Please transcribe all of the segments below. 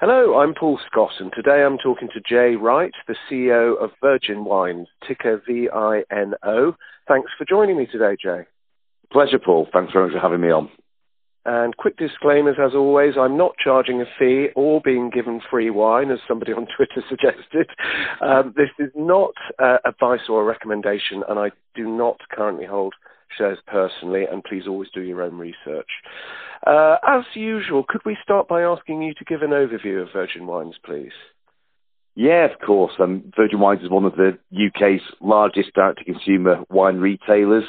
Hello, I'm Paul Scott, and today I'm talking to Jay Wright, the CEO of Virgin Wines, ticker VINO. Thanks for joining me today, Jay. Pleasure, Paul. Thanks very much for having me on. And quick disclaimers, as always, I'm not charging a fee or being given free wine, as somebody on Twitter suggested. This is not advice or a recommendation, and I do not currently hold shares personally, and please always do your own research. As usual, could we start by asking you to give an overview of Virgin Wines, please? Yeah, of course. Virgin Wines is one of the UK's largest direct-to-consumer wine retailers,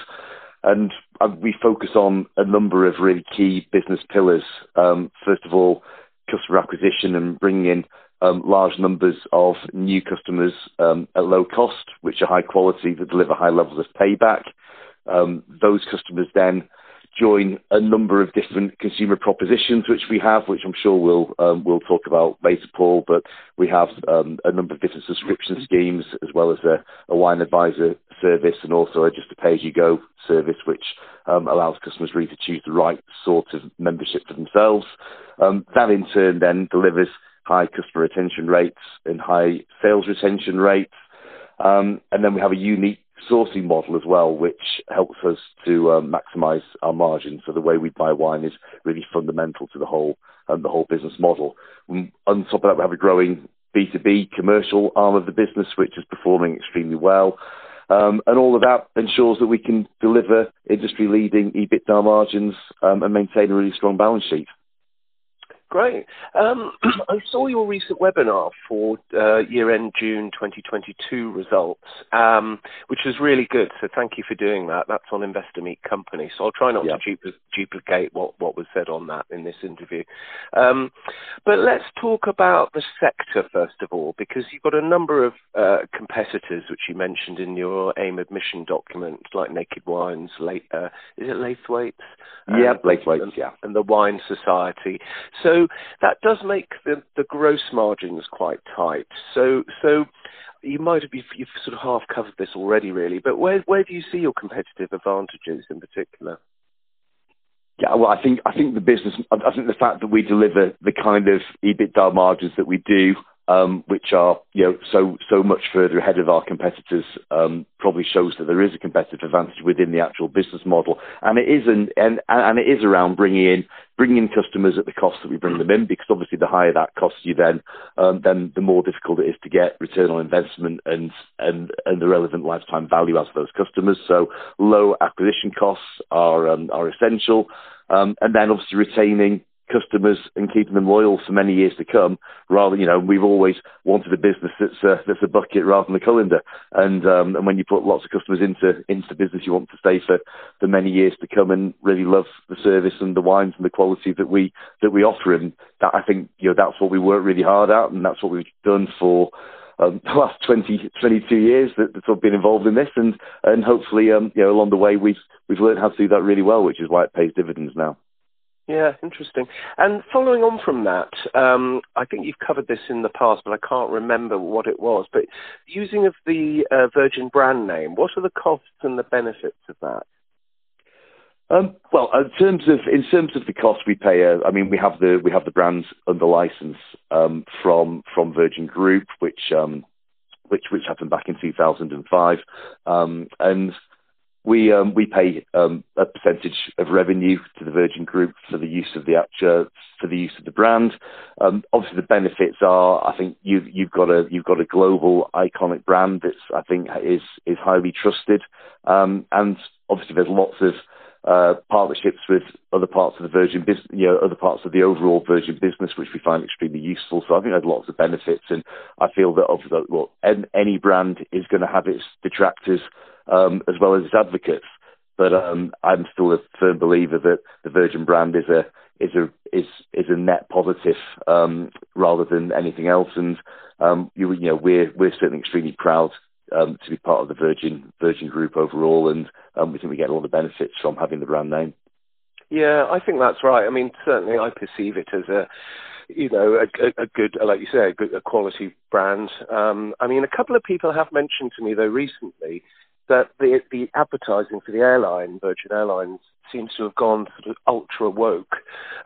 and we focus on a number of really key business pillars. First of all, customer acquisition and bringing in large numbers of new customers at low cost, which are high quality, that deliver high levels of payback. Those customers then join a number of different consumer propositions which we have, which I'm sure we'll talk about later, Paul, but we have a number of different subscription schemes, as well as a wine advisor service, and also just a pay-as-you-go service, which allows customers really to choose the right sort of membership for themselves. That in turn then delivers high customer retention rates and high sales retention rates. And then we have a unique sourcing model as well, which helps us to maximise our margins. So the way we buy wine is really fundamental to the whole business model. On top of that, we have a growing B2B commercial arm of the business, which is performing extremely well. And all of that ensures that we can deliver industry-leading EBITDA margins and maintain a really strong balance sheet. Great. I saw your recent webinar for year-end June 2022 results, which was really good. So thank you for doing that. That's on Investor Meet Company. So I'll try not to duplicate what was said on that in this interview. But let's talk about the sector, first of all, because you've got a number of competitors, which you mentioned in your AIM admission document, like Naked Wines, is it Laithwaite's? Yeah, Laithwaite's, and the Wine Society. So that does make the gross margins quite tight. So you might have you've sort of half covered this already, really. But where do you see your competitive advantages in particular? Yeah, well, I think the business. I think the fact that we deliver the kind of EBITDA margins that we do, which are so much further ahead of our competitors, probably shows that there is a competitive advantage within the actual business model, and it is around bringing in customers at the cost that we bring them in, because obviously the higher that costs you, then the more difficult it is to get return on investment and the relevant lifetime value out of those customers. So low acquisition costs are essential, and then obviously retaining customers and keeping them loyal for many years to come. Rather, we've always wanted a business that's a bucket rather than a colander. And when you put lots of customers into business, you want to stay for the many years to come and really love the service and the wines and the quality that we offer. And that, I think, that's what we work really hard at, and that's what we've done for the last 22 years that I've been involved in this. And hopefully, along the way, we've learned how to do that really well, which is why it pays dividends now. Yeah, interesting. And following on from that, I think you've covered this in the past, but I can't remember what it was. But using of the Virgin brand name, what are the costs and the benefits of that? Well, in terms of the cost, we pay. We have the brands under license from Virgin Group, which happened back in 2005, and we pay a percentage of revenue to the Virgin Group for the use of the brand. Obviously, the benefits are, I think, you've got a global iconic brand that's, I think, is highly trusted, and obviously there's lots of partnerships with other parts of the Virgin business, other parts of the overall Virgin business, which we find extremely useful. So I think there's lots of benefits, and I feel that obviously, well, any brand is going to have its detractors as well as its advocates, but I'm still a firm believer that the Virgin brand is a net positive rather than anything else, and we're certainly extremely proud to be part of the Virgin Group overall, and we think we get a lot of benefits from having the brand name. Yeah, I think that's right. I mean, certainly I perceive it as a good, like you say, a quality brand. I mean, a couple of people have mentioned to me though recently that the advertising for the airline, Virgin Airlines, seems to have gone sort of ultra woke,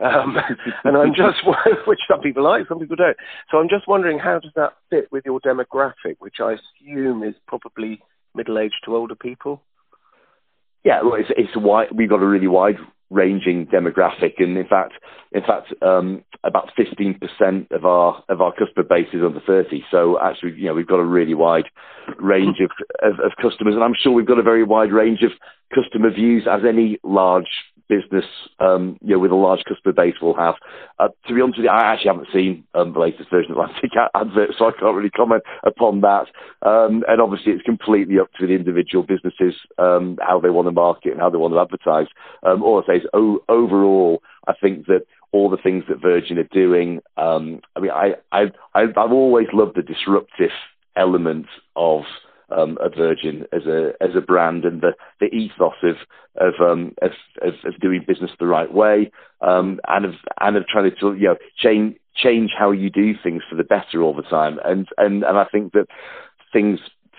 and I'm just which some people like, some people don't. So I'm just wondering, how does that fit with your demographic, which I assume is probably middle-aged to older people? Yeah, well, it's wide. We've got a really wide-ranging demographic, and in fact, about 15% of our customer base is under 30. So actually, you know, we've got a really wide range of customers, and I'm sure we've got a very wide range of customer views, as any large business, you know, with a large customer base will have. To be honest with you, I actually haven't seen the latest version of Atlantic advert, so I can't really comment upon that. And obviously, it's completely up to the individual businesses how they want to market and how they want to advertise. All I say is, overall, I think that all the things that Virgin are doing. I mean, I've always loved the disruptive element of Virgin as a brand, and the ethos of doing business the right way, and of trying to, you know, change how you do things for the better all the time. And I think that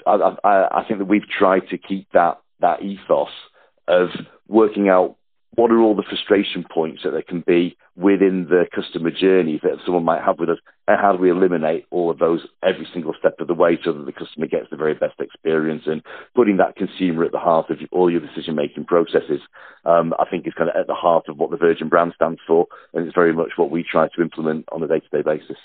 I think that we've tried to keep that ethos of working out what are all the frustration points that there can be within the customer journey that someone might have with us, and how do we eliminate all of those every single step of the way so that the customer gets the very best experience, and putting that consumer at the heart of all your decision-making processes, I think is kind of at the heart of what the Virgin brand stands for, and it's very much what we try to implement on a day-to-day basis.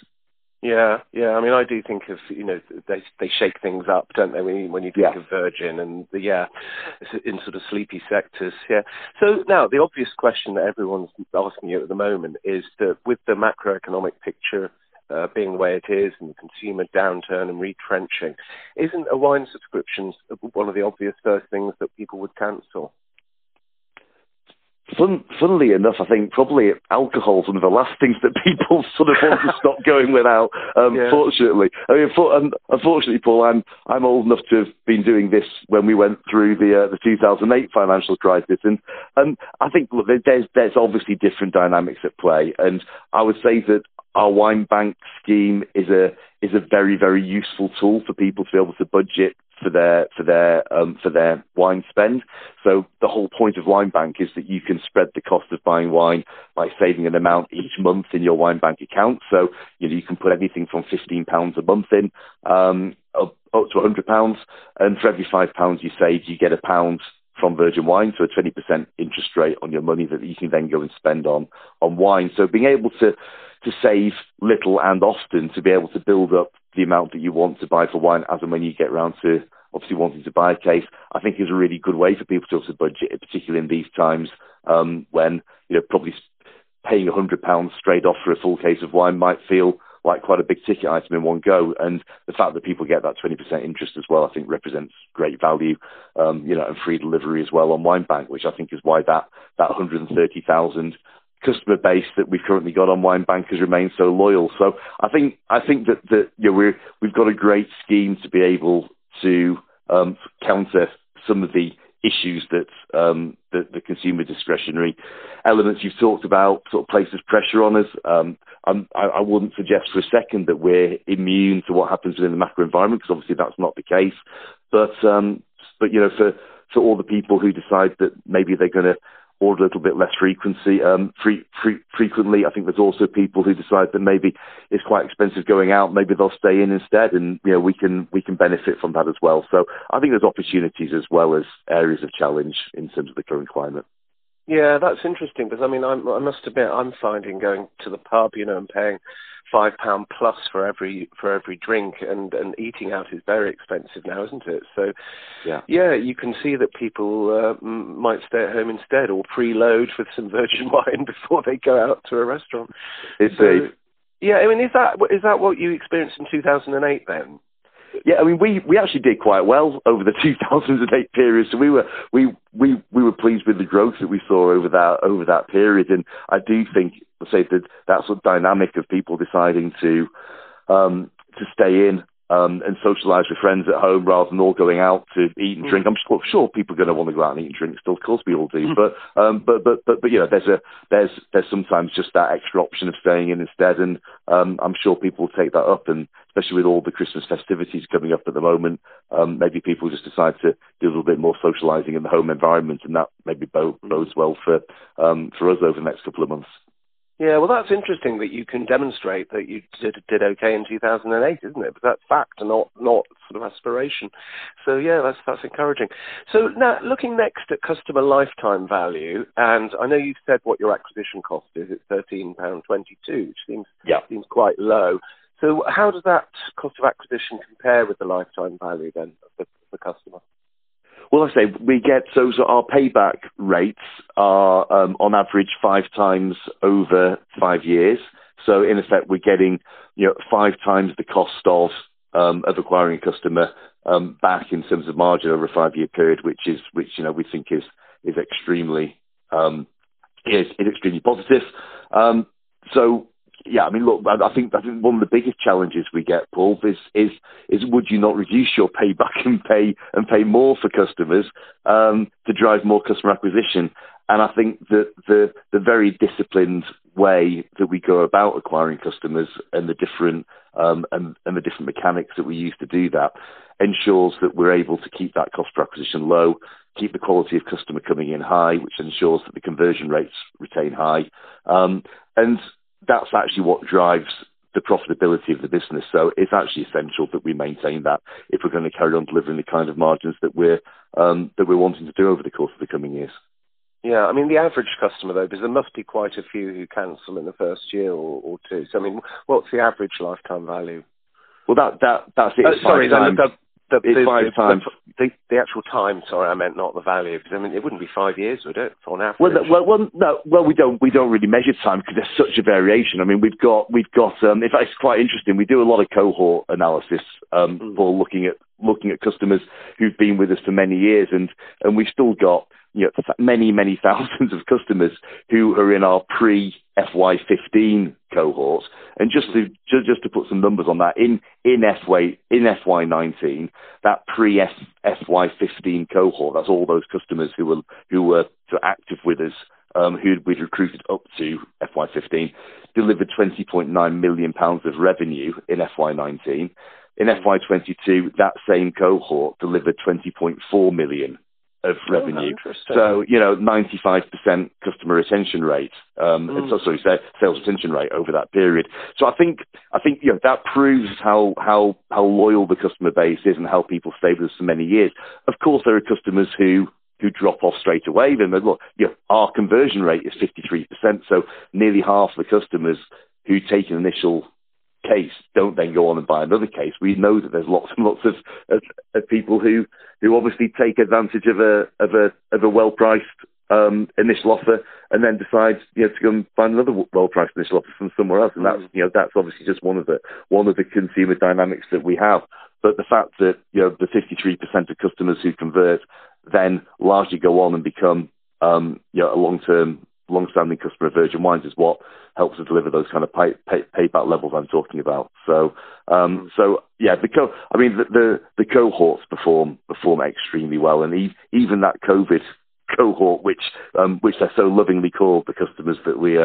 Yeah. I mean, I do think of, you know, they shake things up, don't they? When you think of Virgin and in sort of sleepy sectors. Yeah. So now the obvious question that everyone's asking you at the moment is that with the macroeconomic picture being the way it is, and the consumer downturn and retrenching, isn't a wine subscription one of the obvious first things that people would cancel? Funnily enough, I think probably alcohol's one of the last things that people sort of want to stop going without. Fortunately, I mean, unfortunately, Paul, I'm old enough to have been doing this when we went through the 2008 financial crisis, and I think, look, there's obviously different dynamics at play, and I would say that our wine bank scheme is a very, very useful tool for people to be able to budget for their wine spend. So the whole point of wine bank is that you can spread the cost of buying wine by saving an amount each month in your wine bank account. So, you know, you can put anything from £15 a month in up to £100, and for every £5 you save, you get £1 from Virgin Wine, so a 20% interest rate on your money that you can then go and spend on wine. So being able to save little and often to be able to build up the amount that you want to buy for wine as and when you get round to obviously wanting to buy a case, I think is a really good way for people to also budget, particularly in these times when, you know, probably paying £100 straight off for a full case of wine might feel like quite a big ticket item in one go. And the fact that people get that 20% interest as well, I think represents great value, you know, and free delivery as well on Wine Bank, which I think is why that 130,000 customer base that we've currently got on Wine Bank has remained so loyal. So I think that you know, we've got a great scheme to be able to counter some of the issues that the consumer discretionary elements you've talked about sort of places pressure on us. I wouldn't suggest for a second that we're immune to what happens within the macro environment, because obviously that's not the case. But you know, for all the people who decide that maybe they're going to order a little bit less frequently, I think there's also people who decide that maybe it's quite expensive going out, maybe they'll stay in instead, and you know, we can benefit from that as well. So I think there's opportunities as well as areas of challenge in terms of the current climate. Yeah, that's interesting, because I mean, I must admit, I'm finding going to the pub, you know, and paying £5 plus for every drink, and eating out is very expensive now, isn't it? So, yeah, you can see that people might stay at home instead, or preload with some Virgin wine before they go out to a restaurant. Indeed. Yeah, I mean, is that what you experienced in 2008 then? Yeah, I mean, we actually did quite well over the 2008 period, so we were pleased with the growth that we saw over that period, and I do think, let's say, that sort of dynamic of people deciding to stay in and socialise with friends at home rather than all going out to eat and drink. I'm sure people are going to want to go out and eat and drink still. Of course, we all do. But you know, there's sometimes just that extra option of staying in instead, and I'm sure people will take that up. And especially with all the Christmas festivities coming up at the moment, maybe people just decide to do a little bit more socialising in the home environment, and that maybe bodes well for us over the next couple of months. Yeah, well, that's interesting that you can demonstrate that you did okay in 2008, isn't it? But that's fact and not sort of aspiration. So, yeah, that's encouraging. So now looking next at customer lifetime value, and I know you've said what your acquisition cost is. It's £13.22, which seems quite low. So how does that cost of acquisition compare with the lifetime value then of the customer? Well, I say we get our payback rates are on average 5 times over 5 years. So in effect, we're getting 5 times the cost of acquiring a customer back in terms of margin over a 5-year period, which we think is extremely is extremely positive. So. Yeah, I mean, look, I think one of the biggest challenges we get, Paul, is would you not reduce your payback and pay more for customers to drive more customer acquisition? And I think that the very disciplined way that we go about acquiring customers and the different and the different mechanics that we use to do that ensures that we're able to keep that cost per acquisition low, keep the quality of customer coming in high, which ensures that the conversion rates retain high, and that's actually what drives the profitability of the business. So it's actually essential that we maintain that if we're going to carry on delivering the kind of margins that we're wanting to do over the course of the coming years. Yeah, I mean, the average customer, though, because there must be quite a few who cancel in the first year or two. So, I mean, what's the average lifetime value? Well, that's it. It's five times. The actual time, sorry, I meant not the value. Because, I mean, it wouldn't be 5 years, would it, on average? Well, no, we don't really measure time because there's such a variation. I mean, we've got in fact, it's quite interesting. We do a lot of cohort analysis for looking at customers who've been with us for many years, and we've still got many thousands of customers who are in our pre-FY15 cohorts. And just to put some numbers on that, in FY19, that pre-FY15 cohort, that's all those customers who were active with us, who we'd recruited up to FY15, delivered £20.9 million of revenue in FY19. In FY22, that same cohort delivered £20.4 million of revenue. So, 95% customer retention rate, sales retention rate over that period. So I think that proves how loyal the customer base is and how people stay with us for many years. Of course, there are customers who drop off straight away. Then our conversion rate is 53%, so nearly half the customers who take an initial case don't then go on and buy another case. We know that there's lots and lots of people who obviously take advantage of a well-priced initial offer and then decide to go and find another well-priced initial offer from somewhere else. And that's obviously just one of the consumer dynamics that we have. But the fact that the 53% of customers who convert then largely go on and become a long-standing customer of Virgin Wines is what helps to deliver those kind of payback levels I'm talking about. So, the cohorts perform extremely well, and even that COVID cohort, which they're so lovingly called, the customers that we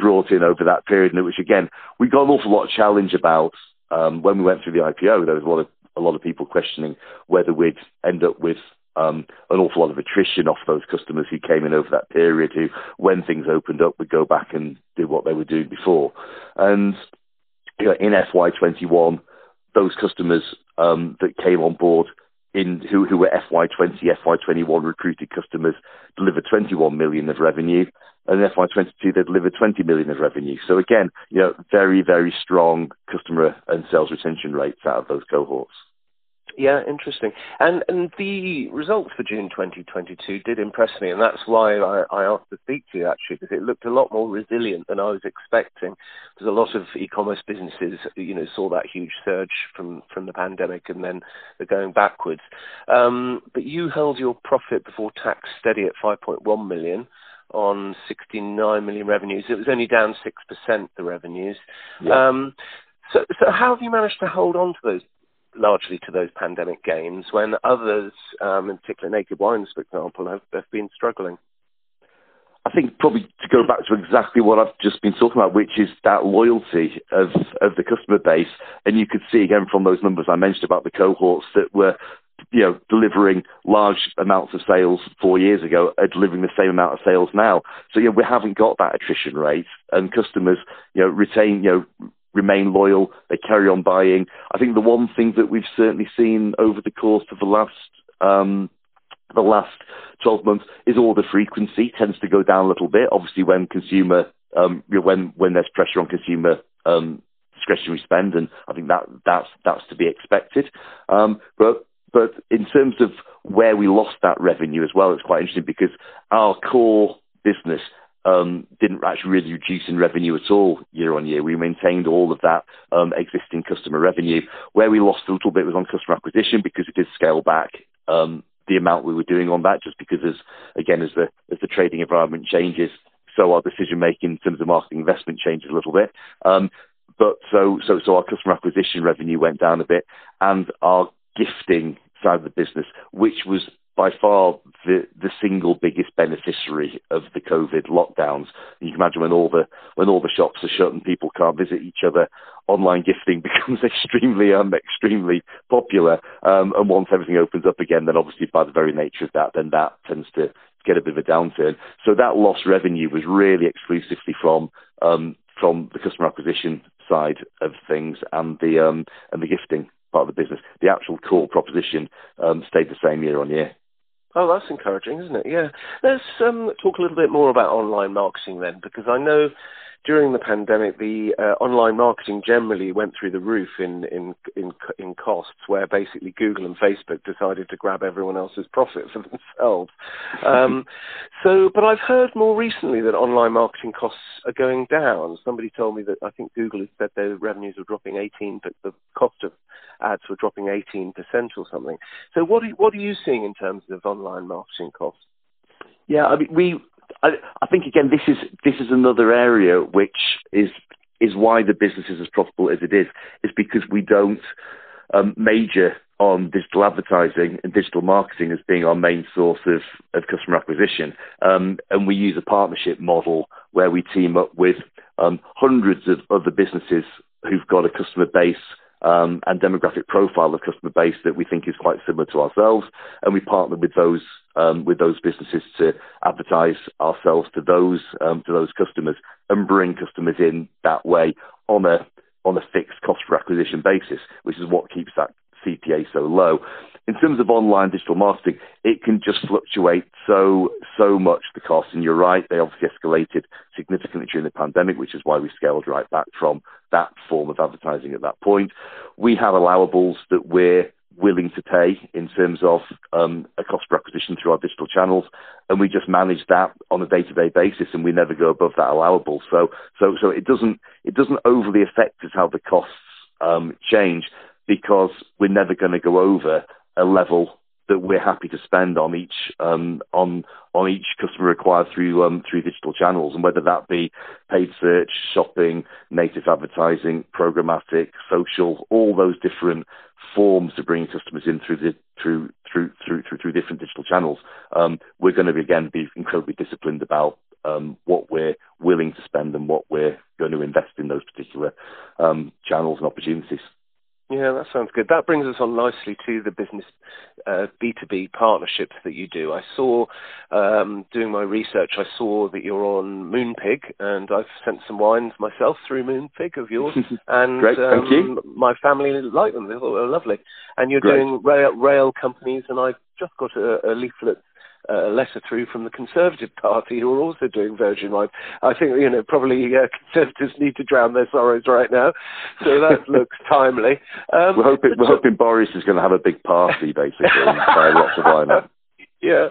brought in over that period, and which again we got an awful lot of challenge about when we went through the IPO. There was a lot of people questioning whether we'd end up with an awful lot of attrition off those customers who came in over that period, who, when things opened up, would go back and do what they were doing before. And in FY21, those customers that came on board who were FY20, FY21 recruited customers delivered 21 million of revenue, and in FY22 they delivered 20 million of revenue. So again, very, very strong customer and sales retention rates out of those cohorts. Yeah, interesting. And the results for June 2022 did impress me, and that's why I asked to speak to you, actually, because it looked a lot more resilient than I was expecting, because a lot of e-commerce businesses, saw that huge surge from the pandemic, and then they're going backwards. But you held your profit before tax steady at 5.1 million on 69 million revenues. It was only down 6%, the revenues. Yeah. So how have you managed to hold on to those largely to those pandemic gains, when others, in particular Naked Wines, for example, have been struggling. I think probably to go back to exactly what I've just been talking about, which is that loyalty of the customer base. And you could see again from those numbers I mentioned about the cohorts that were, you know, delivering large amounts of sales 4 years ago are delivering the same amount of sales now. So, you know, we haven't got that attrition rate, and customers, you know, remain loyal. They carry on buying. I think the one thing that we've certainly seen over the course of the last 12 months is order frequency tends to go down a little bit. Obviously, when consumer, when there's pressure on consumer discretionary spend, and I think that's to be expected. But in terms of where we lost that revenue as well, it's quite interesting because our core business didn't actually really reduce in revenue at all year on year. We maintained all of that existing customer revenue. Where we lost a little bit was on customer acquisition, because it did scale back the amount we were doing on that, just because as the trading environment changes, so our decision making in terms of marketing investment changes a little bit. But so our customer acquisition revenue went down a bit, and our gifting side of the business, which was by far the single biggest beneficiary of the COVID lockdowns. And you can imagine when all the shops are shut and people can't visit each other, online gifting becomes extremely popular. And once everything opens up again, then obviously by the very nature of that, then that tends to get a bit of a downturn. So that lost revenue was really exclusively from the customer acquisition side of things and the gifting part of the business. The actual core proposition stayed the same year on year. Oh, that's encouraging, isn't it? Yeah. Let's talk a little bit more about online marketing then, because I know during the pandemic, the online marketing generally went through the roof in costs, where basically Google and Facebook decided to grab everyone else's profit for themselves. But I've heard more recently that online marketing costs are going down. Somebody told me that I think Google has said their revenues were dropping 18%, but the cost of ads were dropping 18% or something. So what are you seeing in terms of online marketing costs? Yeah, I mean, I think again, this is another area which is why the business is as profitable as it is because we don't major on digital advertising and digital marketing as being our main source of customer acquisition, and we use a partnership model where we team up with hundreds of other businesses who've got a customer base and demographic profile of customer base that we think is quite similar to ourselves, and we partner with those businesses to advertise ourselves to those customers and bring customers in that way on a fixed cost per acquisition basis, which is what keeps that CPA so low. In terms of online digital marketing, it can just fluctuate so much, the cost, and you're right, they obviously escalated significantly during the pandemic, which is why we scaled right back from that form of advertising at that point. We have allowables that we're willing to pay in terms of a cost per acquisition through our digital channels, and we just manage that on a day-to-day basis, and we never go above that allowable. So it doesn't overly affect us how the costs change, because we're never going to go over a level that we're happy to spend on each customer acquired through digital channels, and whether that be paid search, shopping, native advertising, programmatic, social, all those different forms of bringing customers in through different digital channels. We're going to be incredibly disciplined about what we're willing to spend and what we're going to invest in those particular channels and opportunities. Yeah, that sounds good. That brings us on nicely to the business B2B partnerships that you do. I saw, doing my research, I saw that you're on Moonpig, and I've sent some wines myself through Moonpig of yours. And great, thank you. My family liked them. They thought they were lovely. And you're doing rail companies, and I just got a leaflet, a letter through from the Conservative Party, who are also doing Virgin Wines. I think, probably Conservatives need to drown their sorrows right now. So that looks timely. We're hoping Boris is going to have a big party, basically, and buy lots of wine. Yeah.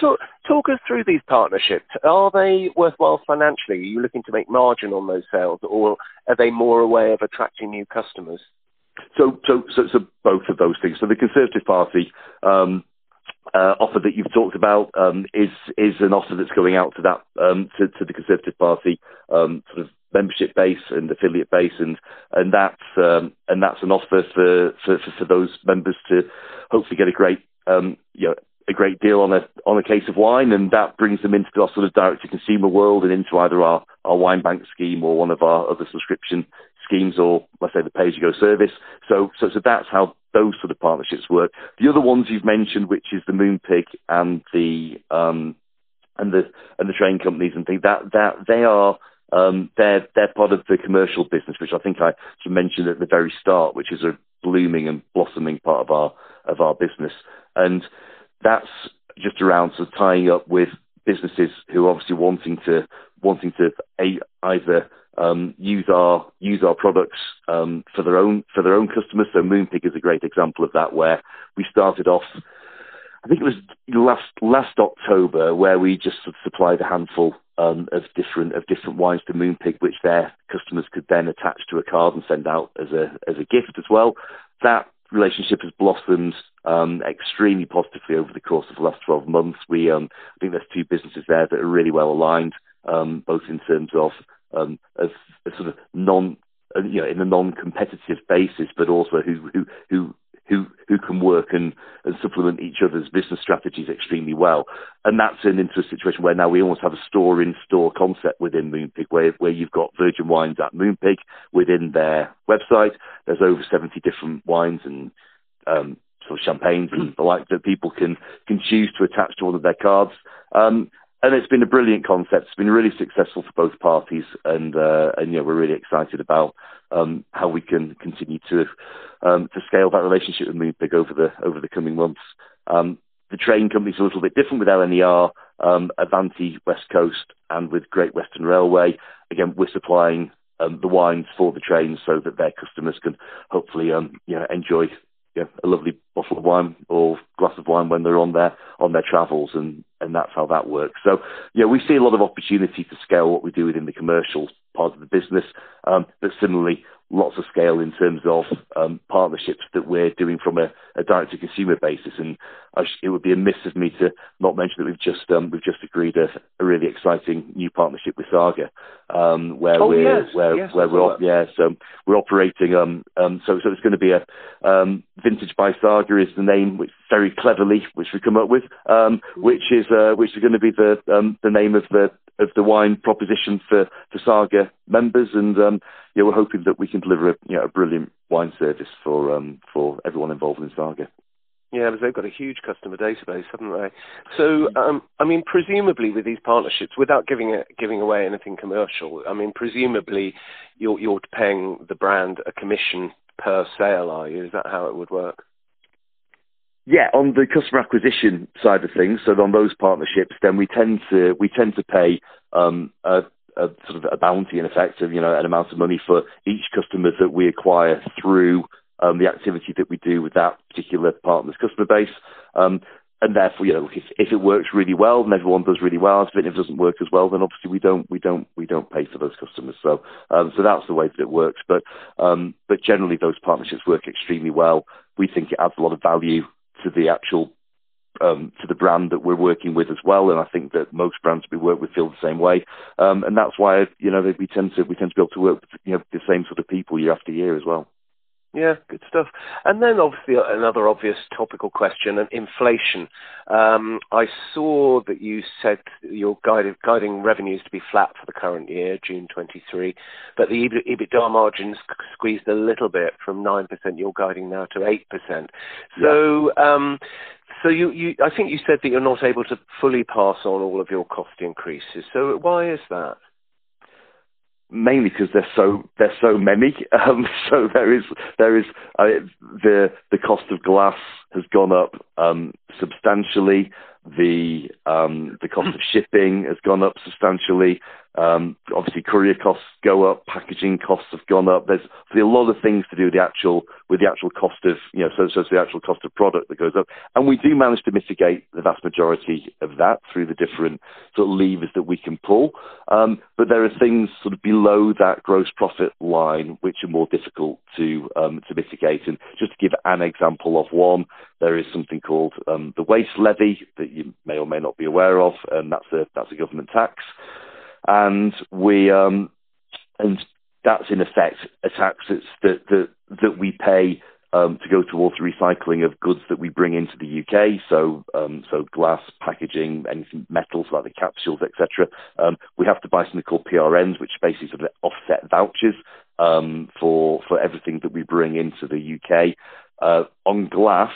So talk us through these partnerships. Are they worthwhile financially? Are you looking to make margin on those sales, or are they more a way of attracting new customers? So both of those things. So the Conservative Party offer that you've talked about is an offer that's going out to the Conservative Party sort of membership base and affiliate base, and that's an offer for those members to hopefully get a great deal on a case of wine, and that brings them into our sort of direct to consumer world and into either our wine bank scheme or one of our other subscription schemes, or let's say the pay as you go service. So that's how those sort of partnerships work. The other ones you've mentioned, which is the Moonpig and the train companies and things, that they are they're part of the commercial business, which I think I mentioned at the very start, which is a blooming and blossoming part of our business, and that's just around sort of tying up with businesses who are obviously wanting to either use our products for their own customers. So Moonpig is a great example of that, where we started off, I think it was last October, where we just supplied a handful of different wines to Moonpig, which their customers could then attach to a card and send out as a gift as well. That relationship has blossomed extremely positively over the course of the last 12 months. We I think there's two businesses there that are really well aligned, both in terms of sort of in a non-competitive basis, but also who can work and supplement each other's business strategies extremely well. And that turned into a situation where now we almost have a store-in-store concept within Moonpig, where you've got Virgin Wines at Moonpig within their website. There's over 70 different wines and sort of champagnes and the like that people can choose to attach to all of their cards. And it's been a brilliant concept. It's been really successful for both parties, and we're really excited about how we can continue to scale that relationship with Moonpig over the coming months. The train company's a little bit different with LNER, Avanti West Coast, and with Great Western Railway. Again, we're supplying the wines for the trains so that their customers can hopefully enjoy a lovely bottle of wine or glass of wine when they're on their travels, and that's how that works. So we see a lot of opportunity to scale what we do within the commercial part of the business, but similarly lots of scale in terms of partnerships that we're doing from a direct to consumer basis. And it would be amiss of me to not mention that we've just agreed a really exciting new partnership with Saga, so we're operating. So it's going to be a Vintage by Saga is the name, which very cleverly which we come up with, which is going to be the name of the wine proposition for Saga members, and we're hoping that we can deliver a brilliant wine service for everyone involved in Saga. Yeah, because they've got a huge customer database, haven't they? So, presumably with these partnerships, without giving away anything commercial, presumably you're paying the brand a commission per sale, are you? Is that how it would work? Yeah, on the customer acquisition side of things, so on those partnerships, then we tend to pay a sort of a bounty, in effect, of an amount of money for each customer that we acquire through the activity that we do with that particular partner's customer base, and therefore, if it works really well, then everyone does really well. If it doesn't work as well, then obviously we don't pay for those customers. So that's the way that it works. But generally, those partnerships work extremely well. We think it adds a lot of value to the actual to the brand that we're working with as well, and I think that most brands we work with feel the same way, and that's why we tend to be able to work with the same sort of people year after year as well. Yeah, good stuff. And then obviously another obvious topical question, inflation. I saw that you said you're guiding revenues to be flat for the current year, June 23, but the EBITDA margins squeezed a little bit from 9%. You're guiding now to 8%. So, yeah. So you I think you said that you're not able to fully pass on all of your cost increases. So why is that? Mainly because there's so many. So the cost of glass has gone up substantially. The cost of shipping has gone up substantially. Obviously, courier costs go up. Packaging costs have gone up. There's a lot of things to do with the actual cost of the actual cost of product that goes up. And we do manage to mitigate the vast majority of that through the different sort of levers that we can pull. But there are things sort of below that gross profit line which are more difficult to mitigate. And just to give an example of one, there is something called the waste levy that you may or may not be aware of, and that's a government tax. And we and that's in effect a tax that we pay to go towards recycling of goods that we bring into the UK. So glass, packaging, anything metals like the capsules, etc. We have to buy something called PRNs, which basically sort of offset vouchers for everything that we bring into the UK. On glass,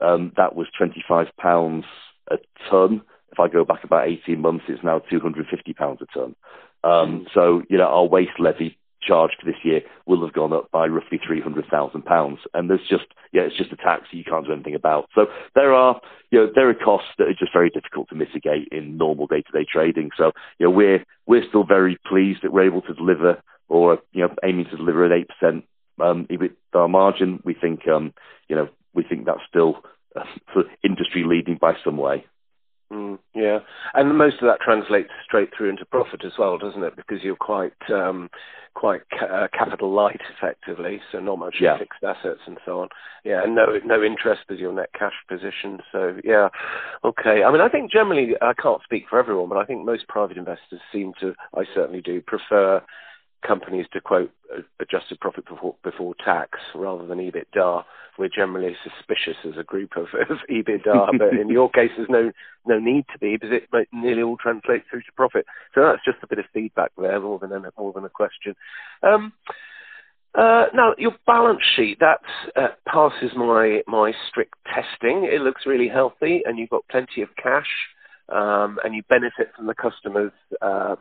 that was £25 a ton. If I go back about 18 months, it's now £250 a ton. So, you know, our waste levy charge for this year will have gone up by roughly £300,000. And there's just, it's just a tax that you can't do anything about. So there are costs that are just very difficult to mitigate in normal day-to-day trading. So, we're still very pleased that we're able to deliver aiming to deliver an 8% EBITDA margin. We think that's still industry leading by some way. Yeah, and most of that translates straight through into profit as well, doesn't it? Because you're quite capital light, effectively, so not much fixed assets and so on. Yeah, and no interest as your net cash position. So yeah, okay. I mean, I think generally, I can't speak for everyone, but I think most private investors seem to, I certainly do, prefer companies to quote adjusted profit before tax rather than EBITDA. We're generally suspicious as a group of EBITDA, but in your case, there's no need to be because it nearly all translates through to profit. So that's just a bit of feedback there, more than a question. Now, your balance sheet, that passes my strict testing. It looks really healthy, and you've got plenty of cash. And you benefit from the customers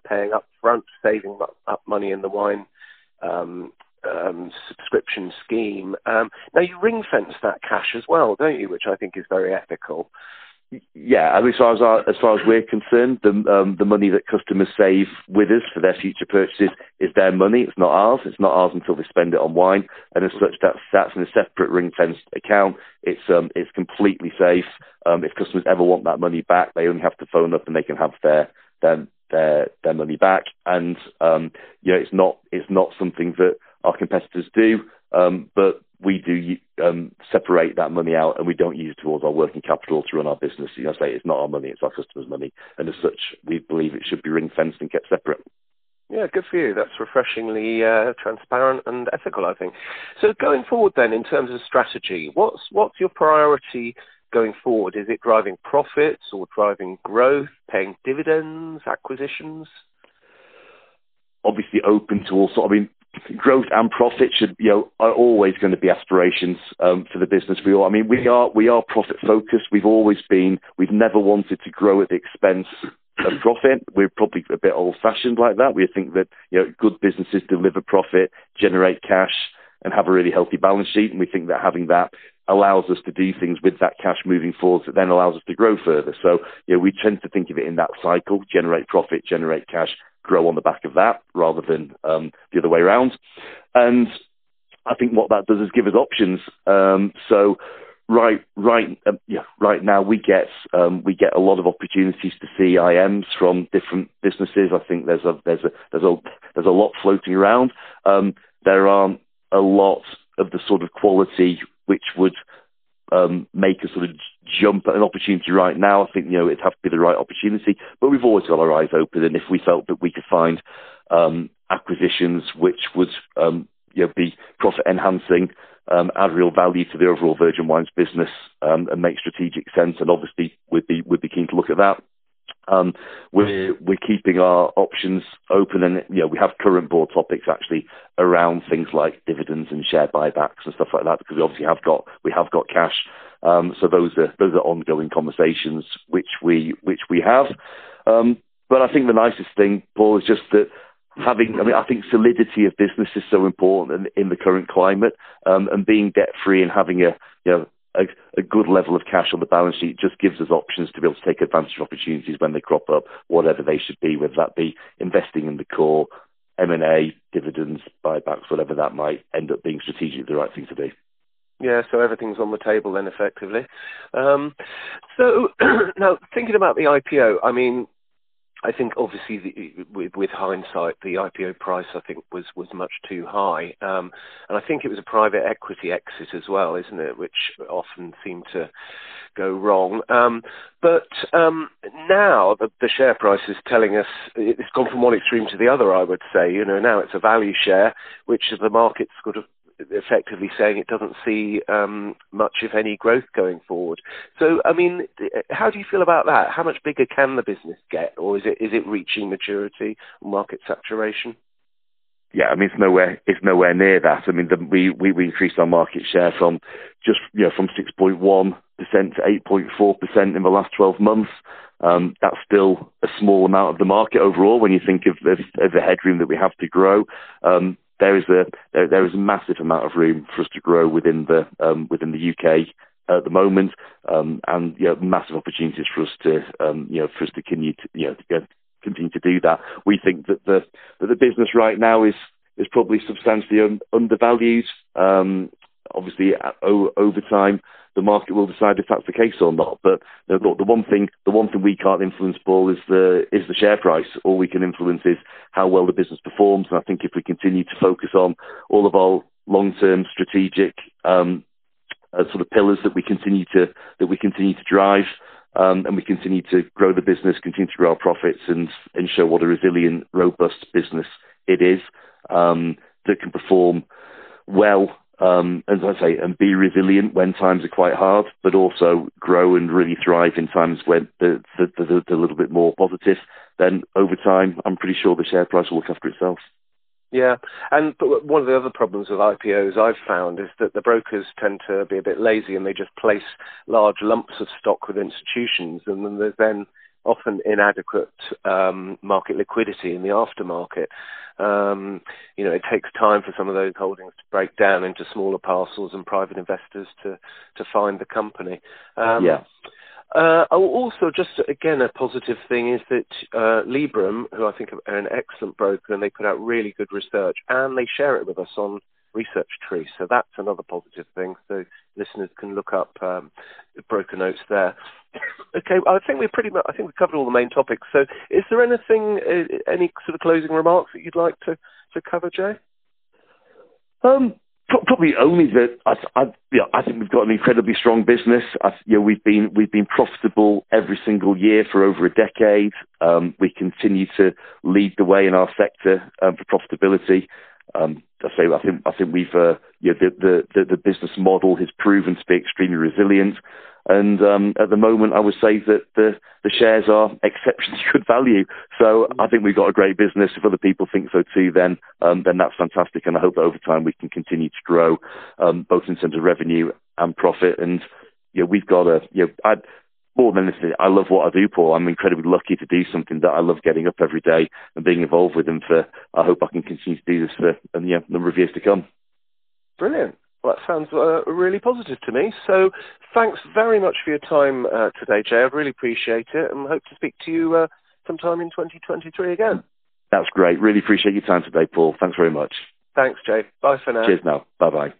paying up front, saving up money in the wine subscription scheme. Now, you ring-fence that cash as well, don't you, which I think is very ethical. Yeah, I mean, as far as we're concerned, the money that customers save with us for their future purchases is their money. It's not ours. It's not ours until they spend it on wine, and as such, that's in a separate ring-fenced account. It's completely safe. If customers ever want that money back, they only have to phone up and they can have their money back. And it's not something that our competitors do, but we do separate that money out, and we don't use it towards our working capital to run our business. It's not our money, it's our customers' money. And as such, we believe it should be ring-fenced and kept separate. Yeah, good for you. That's refreshingly transparent and ethical, I think. So going forward then, in terms of strategy, what's your priority going forward? Is it driving profits or driving growth, paying dividends, acquisitions? Obviously open to all sorts. I mean, growth and profit are always going to be aspirations for the business. We are profit focused. We've never wanted to grow at the expense of profit. We're probably a bit old fashioned like that. We think that good businesses deliver profit, generate cash, and have a really healthy balance sheet. And we think that having that allows us to do things with that cash moving forward that then allows us to grow further. So we tend to think of it in that cycle: generate profit, generate cash, grow on the back of that rather than the other way around. And I think what that does is give us options. So right now we get a lot of opportunities to see IMs from different businesses. I think there's a lot floating around. There aren't a lot of the sort of quality which would make a sort of jump at an opportunity right now. I think, it'd have to be the right opportunity, but we've always got our eyes open. And if we felt that we could find acquisitions which would be profit enhancing, add real value to the overall Virgin Wines business and make strategic sense, and obviously we'd be keen to look at that. We're keeping our options open, and we have current board topics actually around things like dividends and share buybacks and stuff like that, because we obviously have got cash. So those are ongoing conversations which we have. But I think the nicest thing, Paul, is just that I think solidity of business is so important in the current climate, and being debt free and having a good level of cash on the balance sheet just gives us options to be able to take advantage of opportunities when they crop up, whatever they should be, whether that be investing in the core, M&A, dividends, buybacks, whatever that might end up being strategically the right thing to do. Yeah, so everything's on the table then, effectively. So now, thinking about the IPO, I mean, I think obviously with hindsight, the IPO price I think was much too high, and I think it was a private equity exit as well, isn't it? Which often seemed to go wrong. But now the share price is telling us it's gone from one extreme to the other. I would say, you know, now it's a value share, which the market's sort of effectively saying it doesn't see much, if any, growth going forward. So, I mean, how do you feel about that? How much bigger can the business get, or is it reaching maturity, market saturation? Yeah, I mean, it's nowhere near that. I mean, we increased our market share from from 6.1% to 8.4% in the last 12 months. That's still a small amount of the market overall when you think of the headroom that we have to grow. There is a massive amount of room for us to grow within the UK at the moment, and massive opportunities for us to continue to do that. We think that the business right now is probably substantially undervalued. Obviously, over time, the market will decide if that's the case or not. But look, the one thing we can't influence, Paul, is the share price. All we can influence is how well the business performs. And I think if we continue to focus on all of our long-term strategic sort of pillars that we continue to drive, and we continue to grow the business, continue to grow our profits, and show what a resilient, robust business it is that can perform well. As I say, and be resilient when times are quite hard, but also grow and really thrive in times when they're a little bit more positive. Then over time, I'm pretty sure the share price will look after itself. Yeah, and one of the other problems with IPOs I've found is that the brokers tend to be a bit lazy and they just place large lumps of stock with institutions, and then there's then often inadequate market liquidity in the aftermarket. It takes time for some of those holdings to break down into smaller parcels and private investors to find the company. Also, just again, a positive thing is that Librem, who I think are an excellent broker, and they put out really good research, and they share it with us on Research Tree. So that's another positive thing. So listeners can look up broker notes there. Okay, I think we covered all the main topics. So is there anything, any sort of closing remarks that you'd like to cover, Jay? Probably only that I think we've got an incredibly strong business. We've been profitable every single year for over a decade. We continue to lead the way in our sector for profitability. I think we've the business model has proven to be extremely resilient, and at the moment I would say that the shares are exceptionally good value. So I think we've got a great business. If other people think so too, then that's fantastic, and I hope that over time we can continue to grow both in terms of revenue and profit. And we've got more than anything, I love what I do, Paul. I'm incredibly lucky to do something that I love getting up every day and being involved with. And I hope I can continue to do this for a number of years to come. Brilliant. Well, that sounds really positive to me. So thanks very much for your time today, Jay. I really appreciate it, and hope to speak to you sometime in 2023 again. That's great. Really appreciate your time today, Paul. Thanks very much. Thanks, Jay. Bye for now. Cheers now. Bye-bye.